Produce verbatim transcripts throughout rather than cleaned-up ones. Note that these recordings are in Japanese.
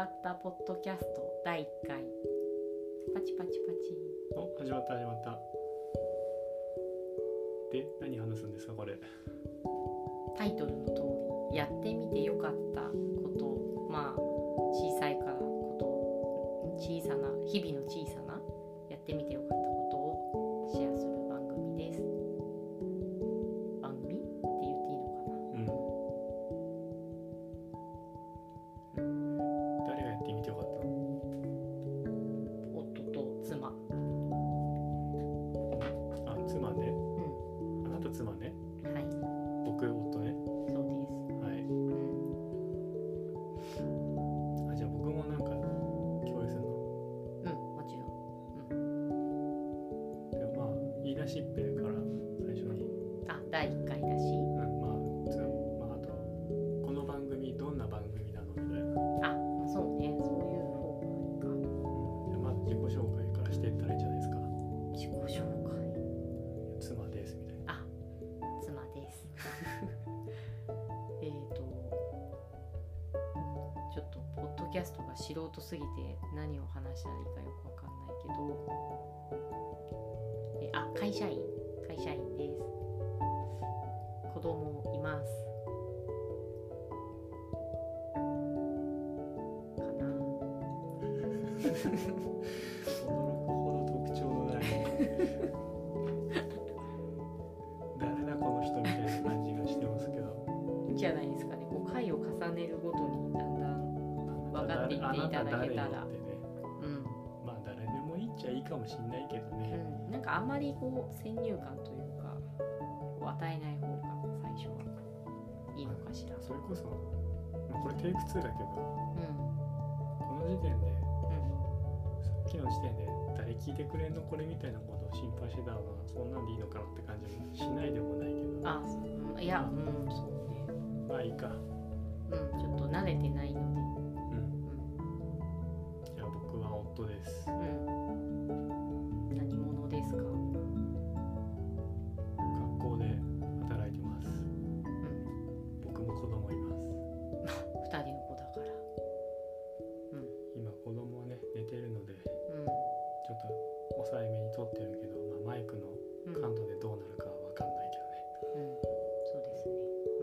かったポッドキャストだいいっかい。パチパチパチ。お、始まった始まった。で、何話すんですかこれ。タイトルの通り、やってみてよかったこと、まあ小さいからこと、小さな日々の小さなやってみてよかったことをシェアする番組です。番組って言っていいのかな。うん。ポッドキャストが素人すぎて何を話したらいいかよくわかんないけど、えあ会社員会社員です。子供いますかな驚くほど特徴のない誰だこの人みたいな感じがしてますけど、いいじゃないですかね。こう回を重ねるごとにだんだん分かっていっていただけたら、ね、うん、まあ誰でもいいっちゃいいかもしんないけどね、うん、なんかあんまりこう先入観というかを与えない方が最初はいいのかしら。それこそ、まあ、これテイクツーだけど、うん、この時点で、うん、さっきの時点で誰聞いてくれんのこれみたいなことを心配してたのはそんなんでいいのかなって感じもしないでもないけど、あ、いや、うん、そうね、まあいいか、うん、ちょっと慣れてないので。夫です、うん、何者ですか？学校で働いてます、うん、僕も子供います二人の子だから、うん、今子供ね寝てるので、うん、ちょっと抑えめに撮ってるけど、まあ、マイクの感度でどうなるかは分かんないけどね、うんうん、そうですね、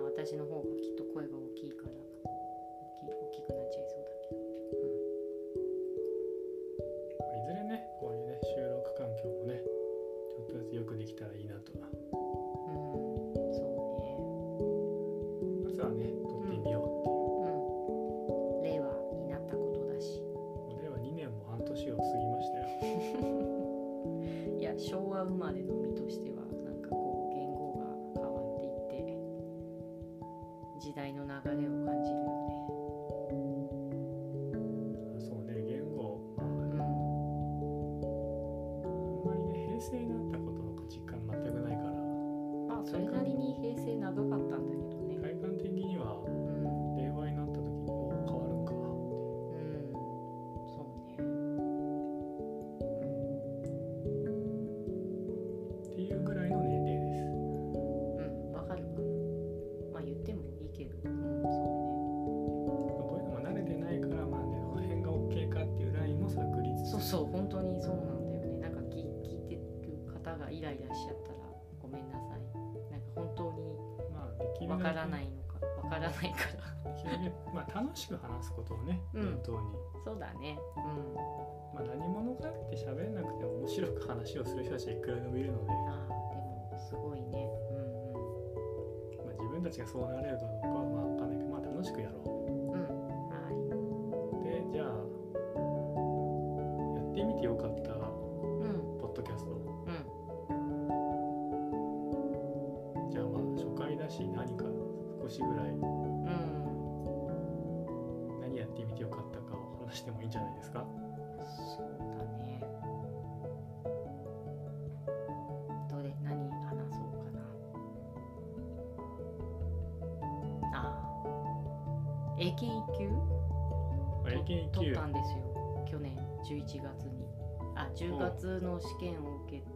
まあ、私の方がきっと声が大きいから大き、大きくなっちゃいそうだけど、できたらいいなとは、うん、そうね、まずはね、撮ってみようっていう、うんうん、令和になったことだし、令和にねんも半年を過ぎましたよいや、昭和生まれの身としてはなんかこう言語が変わっていって時代の流れを感じるよね。それなりに平成長かったんだけどね。体感的には、うん、令和になった時にこう変わるんかなって。うん、そうね、うん。っていうぐらいの年齢です。うん、わかるかな。まあ言ってもいいけど、うん、そうね。こういうのも慣れてないから、まあね、この辺が OK かっていうラインも確立。そうそう、本当にそうなんだよね。なんか聞いてる方がイライラしちゃったらごめんなさい。わからないのかわからないからまあ楽しく話すことをね、本当に、うん、そうだね、うん、まあ何者かって喋んなくても面白く話をする人たちはいくらでもいるので、あでもすごいね、うんうん、まあ自分たちがそうなれるかどうかはまあわかんないけど、まあ楽しくやろう、うん、はい。で、じゃあやってみてよかった、うん、ポッドキャスト、うん、じゃあまあ何か少しぐらい、うん、何やってみてよかったかを話してもいいんじゃないですか。そうだね。どれ何話そうかな。ああ、英検一級？英検一級取ったんですよ。去年じゅういちがつに、あ、じゅうがつの試験を受けて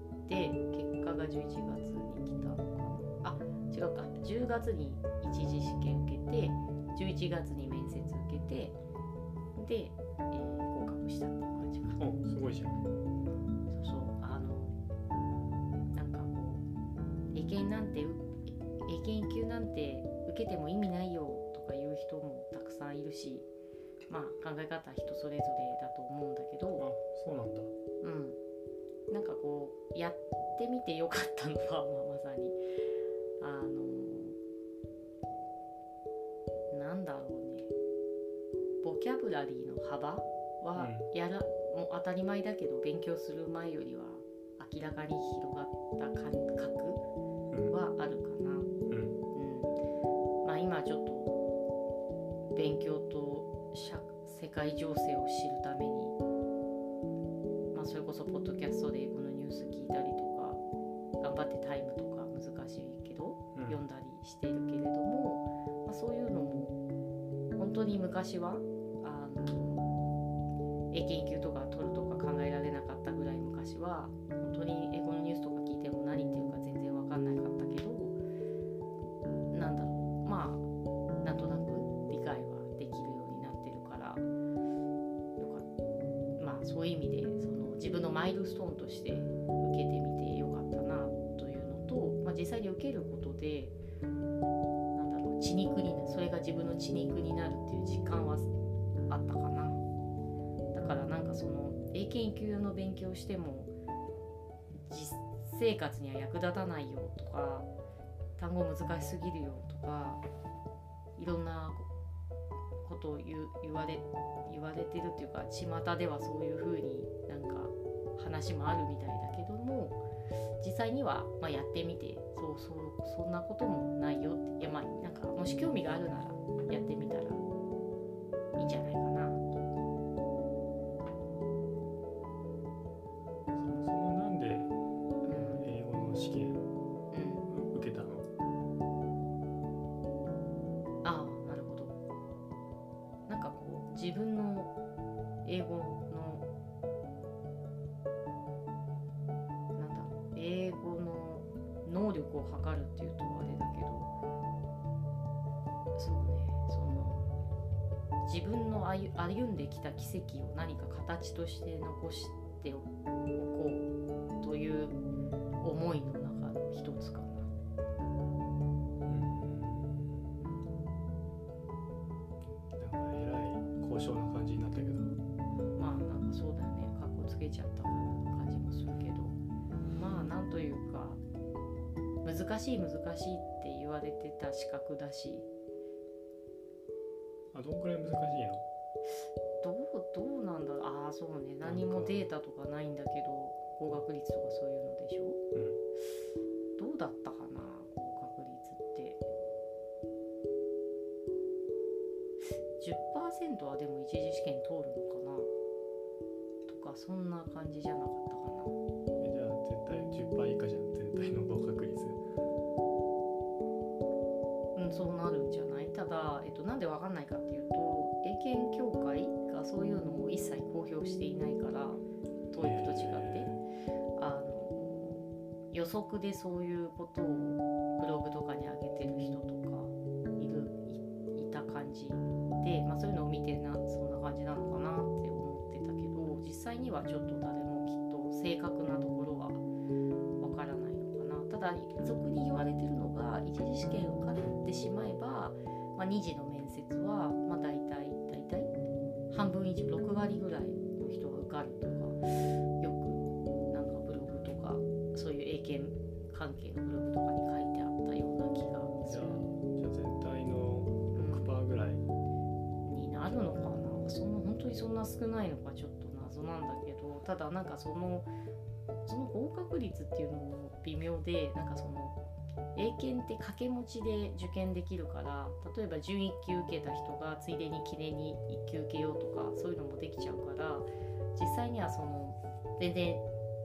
結果がじゅういちがつに来たのかな。違うか、じゅうがつに一次試験受けてじゅういちがつに面接受けてで、えー、合格したっていう感じかな。お、すごいじゃん。そうそう、あのなんかこう英検なんて英検いっ級なんて受けても意味ないよとかいう人もたくさんいるし、まあ考え方は人それぞれだと思うんだけど。あ、そうなんだ。うん。なんかこうやってみてよかったのは、まあ、まさにあの。なんだろうね、ボキャブラリーの幅はやら、うん、もう当たり前だけど勉強する前よりは明らかに広がった感覚はあるかな、うんうんうん、まあ今ちょっと勉強と世界情勢を知るために、まあ、それこそポッドキャストでこのニュース聞いたりとか頑張ってタイムとか難しいけど、うん、読んだりしているけれども、まあ、そういうのも本当に昔はあの英検いっ級とか取るとか考えられなかったぐらい昔は本当に英語のニュースとか聞いても何言ってるか全然分かんなかったけど、なんだろう、まあなんとなく理解はできるようになってるからとか、まあそういう意味でその自分のマイルストーンとして受けてみてよかったなというのと、まあ、実際に受けることで血肉になる、それが自分の血肉になるっていう実感はあったかな。だからなんかその英検いっ級の勉強しても実生活には役立たないよとか単語難しすぎるよとかいろんなことを 言, 言われ言われてるっていうか、巷ではそういう風になんか話もあるみたいだけども、実際には、まあ、やってみてそうそうそんなこともないよって、いや、まあ、なんかもし興味があるならやってみたらいいんじゃないかなと。そもそもなんで、うん、英語の試験、うん、受けたの？ああ、なるほど。なんかこう自分の英語の英語の能力を測るっていうとあれだけど、そうね、その自分の歩んできた奇跡を何か形として残しておこうという思いの中の一つかな。うん、なんかえらい高尚な感じになったけど、まあなんかそうだよね、かっこつけちゃった感じもするけど、まあなんというか難しい難しいって言われてた資格だし。あ、どんくらい難しいの？どうどうなんだろう。ああ、そうね、何もデータとかないんだけど合格率とかそういうのでしょ、うん、どうだったかな合格率って じゅっパーセント はでも一次試験通るのかなとか、そんな感じじゃなかったかな。じゅっパーセント 以下じゃん、全体の合格率。うん、そうなるんじゃない？ただ、えっと、なんで分かんないかっていうと、英検協会がそういうのを一切公表していないから、トーイックと違って、あの予測でそういうことをブログとかに上げてる人とかいる い, いた感じで、まあ、そういうのを見てな、そんな感じなのかなって思ってたけど、実際にはちょっと誰もきっと正確なところはからないのかな。ただ俗に言われてるのが、一次試験受かってしまえば、まあ、に次の面接はまあ大体大体半分以上ろくわりぐらいの人が受かるとか、よくなんかブログとかそういう英検関係のブログとかに書いてあったような気がする。じゃあ、じゃあ全体の ろくパーセント ぐらい、うん、になるのかな。その本当にそんな少ないのかちょっと謎なんだけど、ただなんかそのその合格率っていうのも微妙で、なんかその英検って掛け持ちで受験できるから、例えば準いっ級受けた人がついでに記念にいっ級受けようとかそういうのもできちゃうから、実際にはその全然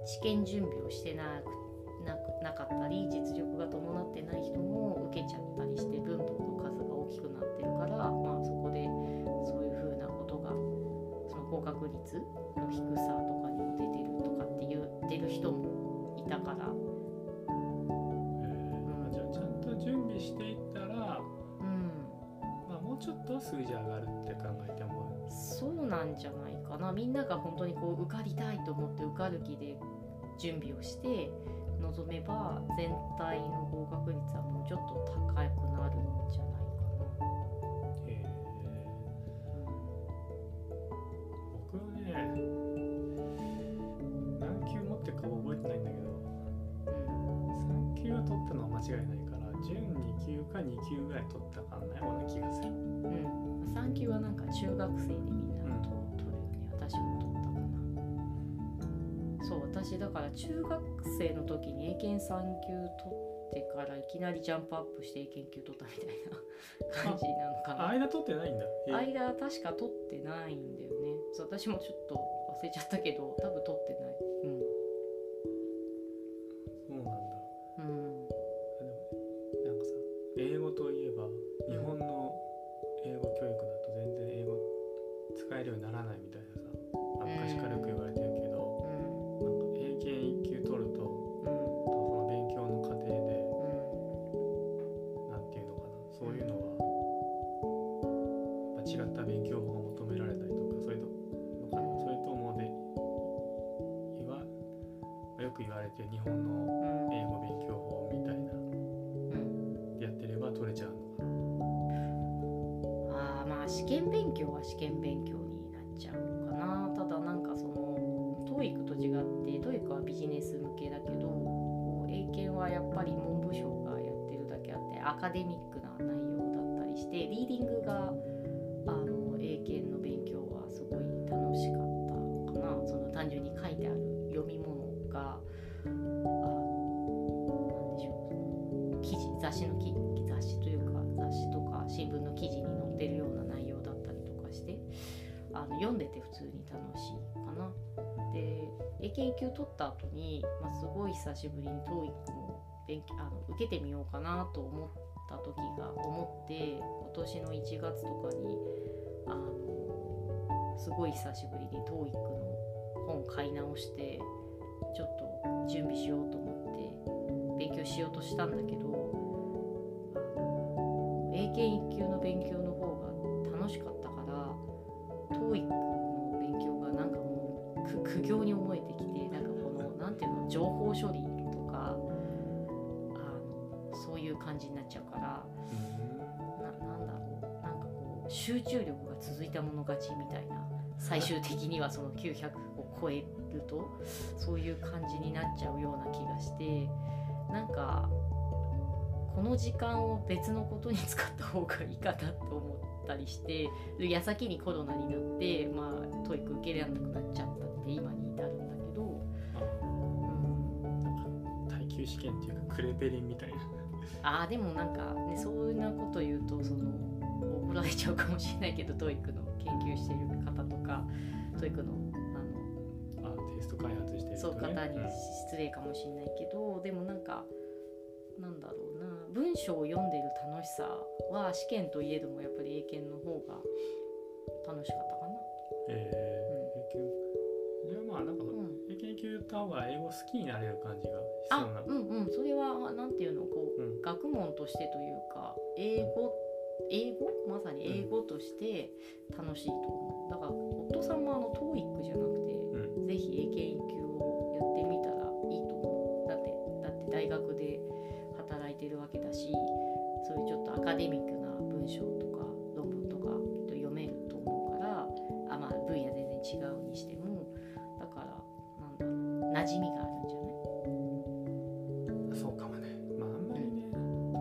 試験準備をしてなく、なく、なかったり実力が伴ってない人も受けちゃったりして分母の数が大きくなってるから、まあそこでそういう風なことがその合格率の低さとかにも出てるとかっていう出る人もいたから、えーうん、じゃあちゃんと準備していったら、うん、まあ、もうちょっとと数字上がるって考えてもそうなんじゃないかな。みんなが本当にこう受かりたいと思って受かる気で準備をして臨めば全体の合格率はもうちょっと高くなるんじゃないかな。えー、僕はね何級持ってるか覚えてないんだけど、うん、さん級は取ったのは間違いないから準に級かに級ぐらい取ったかんないような気がする。うん、さん級はなんか中学生でみんなと、うん、取るよね。私も取ったかな。そう、私だから中学生の時に英検さん級取ってからいきなりジャンプアップして英検級取ったみたいな感じなのかな。間取ってないんだ。間確か取ってないんだよね。そう、私もちょっと忘れちゃったけど多分取ってない。うん、そうなんだ。英語といえば日本の英語教育だと全然英語使えるようにならないみたいなさ、昔からよく言われてるけど、うん、なんか英検いっ級取ると、うん、その勉強の過程で、うん、なんていうのかな、そういうのは、うん、違った勉強法が求められたりとか、それとそれともでいわよく言われてる日本の英語勉強法みたいな。やってれば取れちゃうのかな。あ、まあ試験勉強は試験勉強になっちゃうかな。ただなんかその トーイック と違って トーイック はビジネス向けだけど英検はやっぱり文部省がやってるだけあってアカデミックな内容だったりしてリーディングがあの英検の勉強はすごい楽しかったかな。その単純に書いてある読み物が記事、雑誌の記事、雑誌というか雑誌とか新聞の記事に載ってるような内容だったりとかしてあの読んでて普通に楽しいかな。で、英検いっ級取った後に、まあ、すごい久しぶりに トーイック も勉強あの受けてみようかなと思った時が思って今年のいちがつとかにあのすごい久しぶりに トーイック の本買い直してちょっと準備しようと思って勉強しようとしたんだけど英検いっ級の勉強の方が楽しかったから トーイック の勉強がなんかもう苦行に思えてきてなんかこのなんていうの情報処理とかあのそういう感じになっちゃうから、うん、な, なんだろうなんかこう集中力が続いたもの勝ちみたいな最終的にはそのきゅうひゃくを超えるとそういう感じになっちゃうような気がしてなんかこの時間を別のことに使った方がいいかなと思ったりして矢先にコロナになって、まあ、トイック受けられなくなっちゃったって今に至るんだけど、うん、なんか耐久試験っていうかクレペリンみたいなあでもなんか、ね、そういうなこと言うとその怒られちゃうかもしれないけどトイックの研究している方とかトイックのあのあテスト開発している、ね、そう方に失礼かもしれないけど、うん、でもなんかなんだろうな文章を読んでる楽しさは試験といえどもやっぱり英検の方が楽しかったかな。えーうん、英検じゃあまあなんか、うん、英検いっ級た方が英語好きになれる感じがしそうな。あ、うんうん、それはなんていうのこう、うん、学問としてというか英語英語まさに英語として楽しいと思う。だから夫さんもあの トーイック じゃなくて、うん、ぜひ英検いっ級をやってみたらいいと思う。だってだって大学で働いてるわけだしそういうちょっとアカデミックな文章とか論文とか読めると思うからあ、まあ、分野全然違うにしてもだからなんだろう馴染みがあるんじゃない。そうかもね、まあ、あんまりね、うん、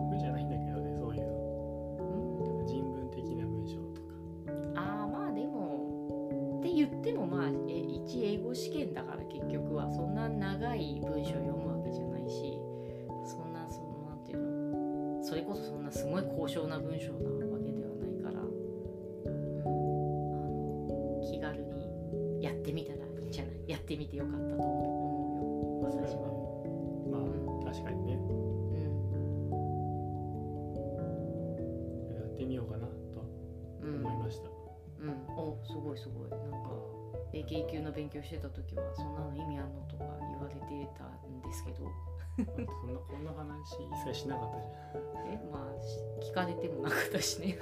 得意じゃないんだけどねそういうの、うん、人文的な文章とかああまあでもって言ってもまあえ一英語試験だから結局はそんな長い文章読むわけじゃないしそんなそのそれこそそんなすごい高尚な文章なわけではないから、うん、あの気軽にやってみたらいいんじゃない。やってみてよかったと思うよ私は。まあ、うん、確かにね、うん、やってみようかなと思いました。うん、うん、おすごいすごいなんか英検いっ級の勉強してた時はそんなの意味あんのとか言われてたんですけどそんなこんな話一切しなかったじゃん。え、まあ聞かれてもなかったしね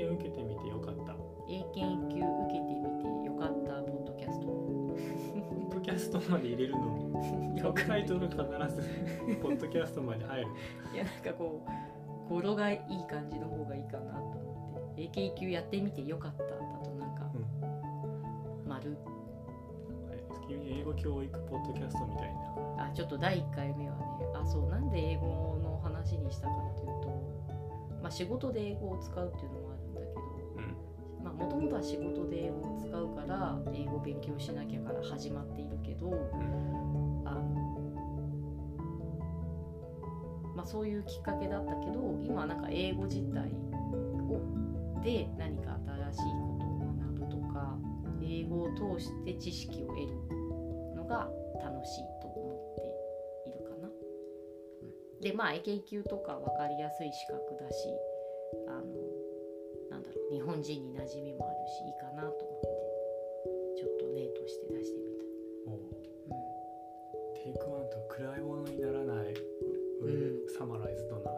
験受けてみてよかった。英検いっ級受けてみてよかったポッドキャストポッドキャストまで入れるのよくないと必ずポッドキャストまで入るいやなんかこう語呂がいい感じの方がいいかなと思って、英検いっ級やってみてよかっただとなんか、うん、丸英語教育ポッドキャストみたいな。あ、ちょっとだいいっかいめはね、あ、そうなんで英語の話にしたかっていうと、まあ仕事で英語を使うっていうのもあるんだけど、うん、まあ元々は仕事で英語を使うから英語勉強しなきゃから始まっているけど、うん、あのまあそういうきっかけだったけど、今なんか英語自体をで何か新しいことを学ぶとか、英語を通して知識を得るが楽しいと思っているかな。うん、でまあ英検いっ級とか分かりやすい資格だし、あのなんだろう、日本人に馴染みもあるしいいかなと思ってちょっと例として出してみた。おう、うん、テイクワンと暗いものにならない、うん、サマライズだな。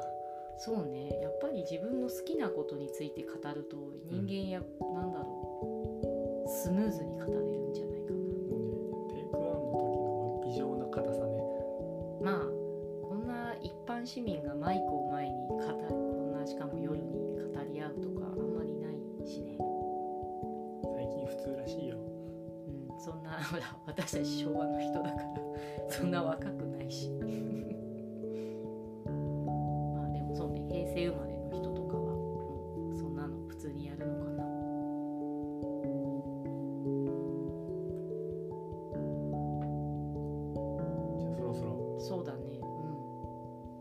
そうね、やっぱり自分の好きなことについて語ると人間や、うん、なんだろう、スムーズに語れるんじゃないかな。まあこんな一般市民がマイクを前に語る、こんなしかも夜に語り合うとかあんまりないしね。最近普通らしいよ。うん、そんなほら私たち昭和の人だからそんな若くないし。まあでもそうね、平成生まれの人とかは、うん、そんなの普通にやるのかな。そうだね、う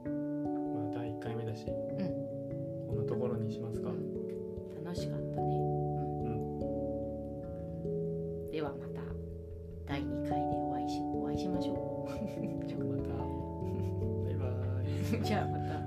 ん、まあだいいっかいめだし、うん、こんなところにしますか。うん、楽しかったね、うんうん、ではまただいにかいでお会いし、お会いしましょう。じゃあまたバイバイじゃあまた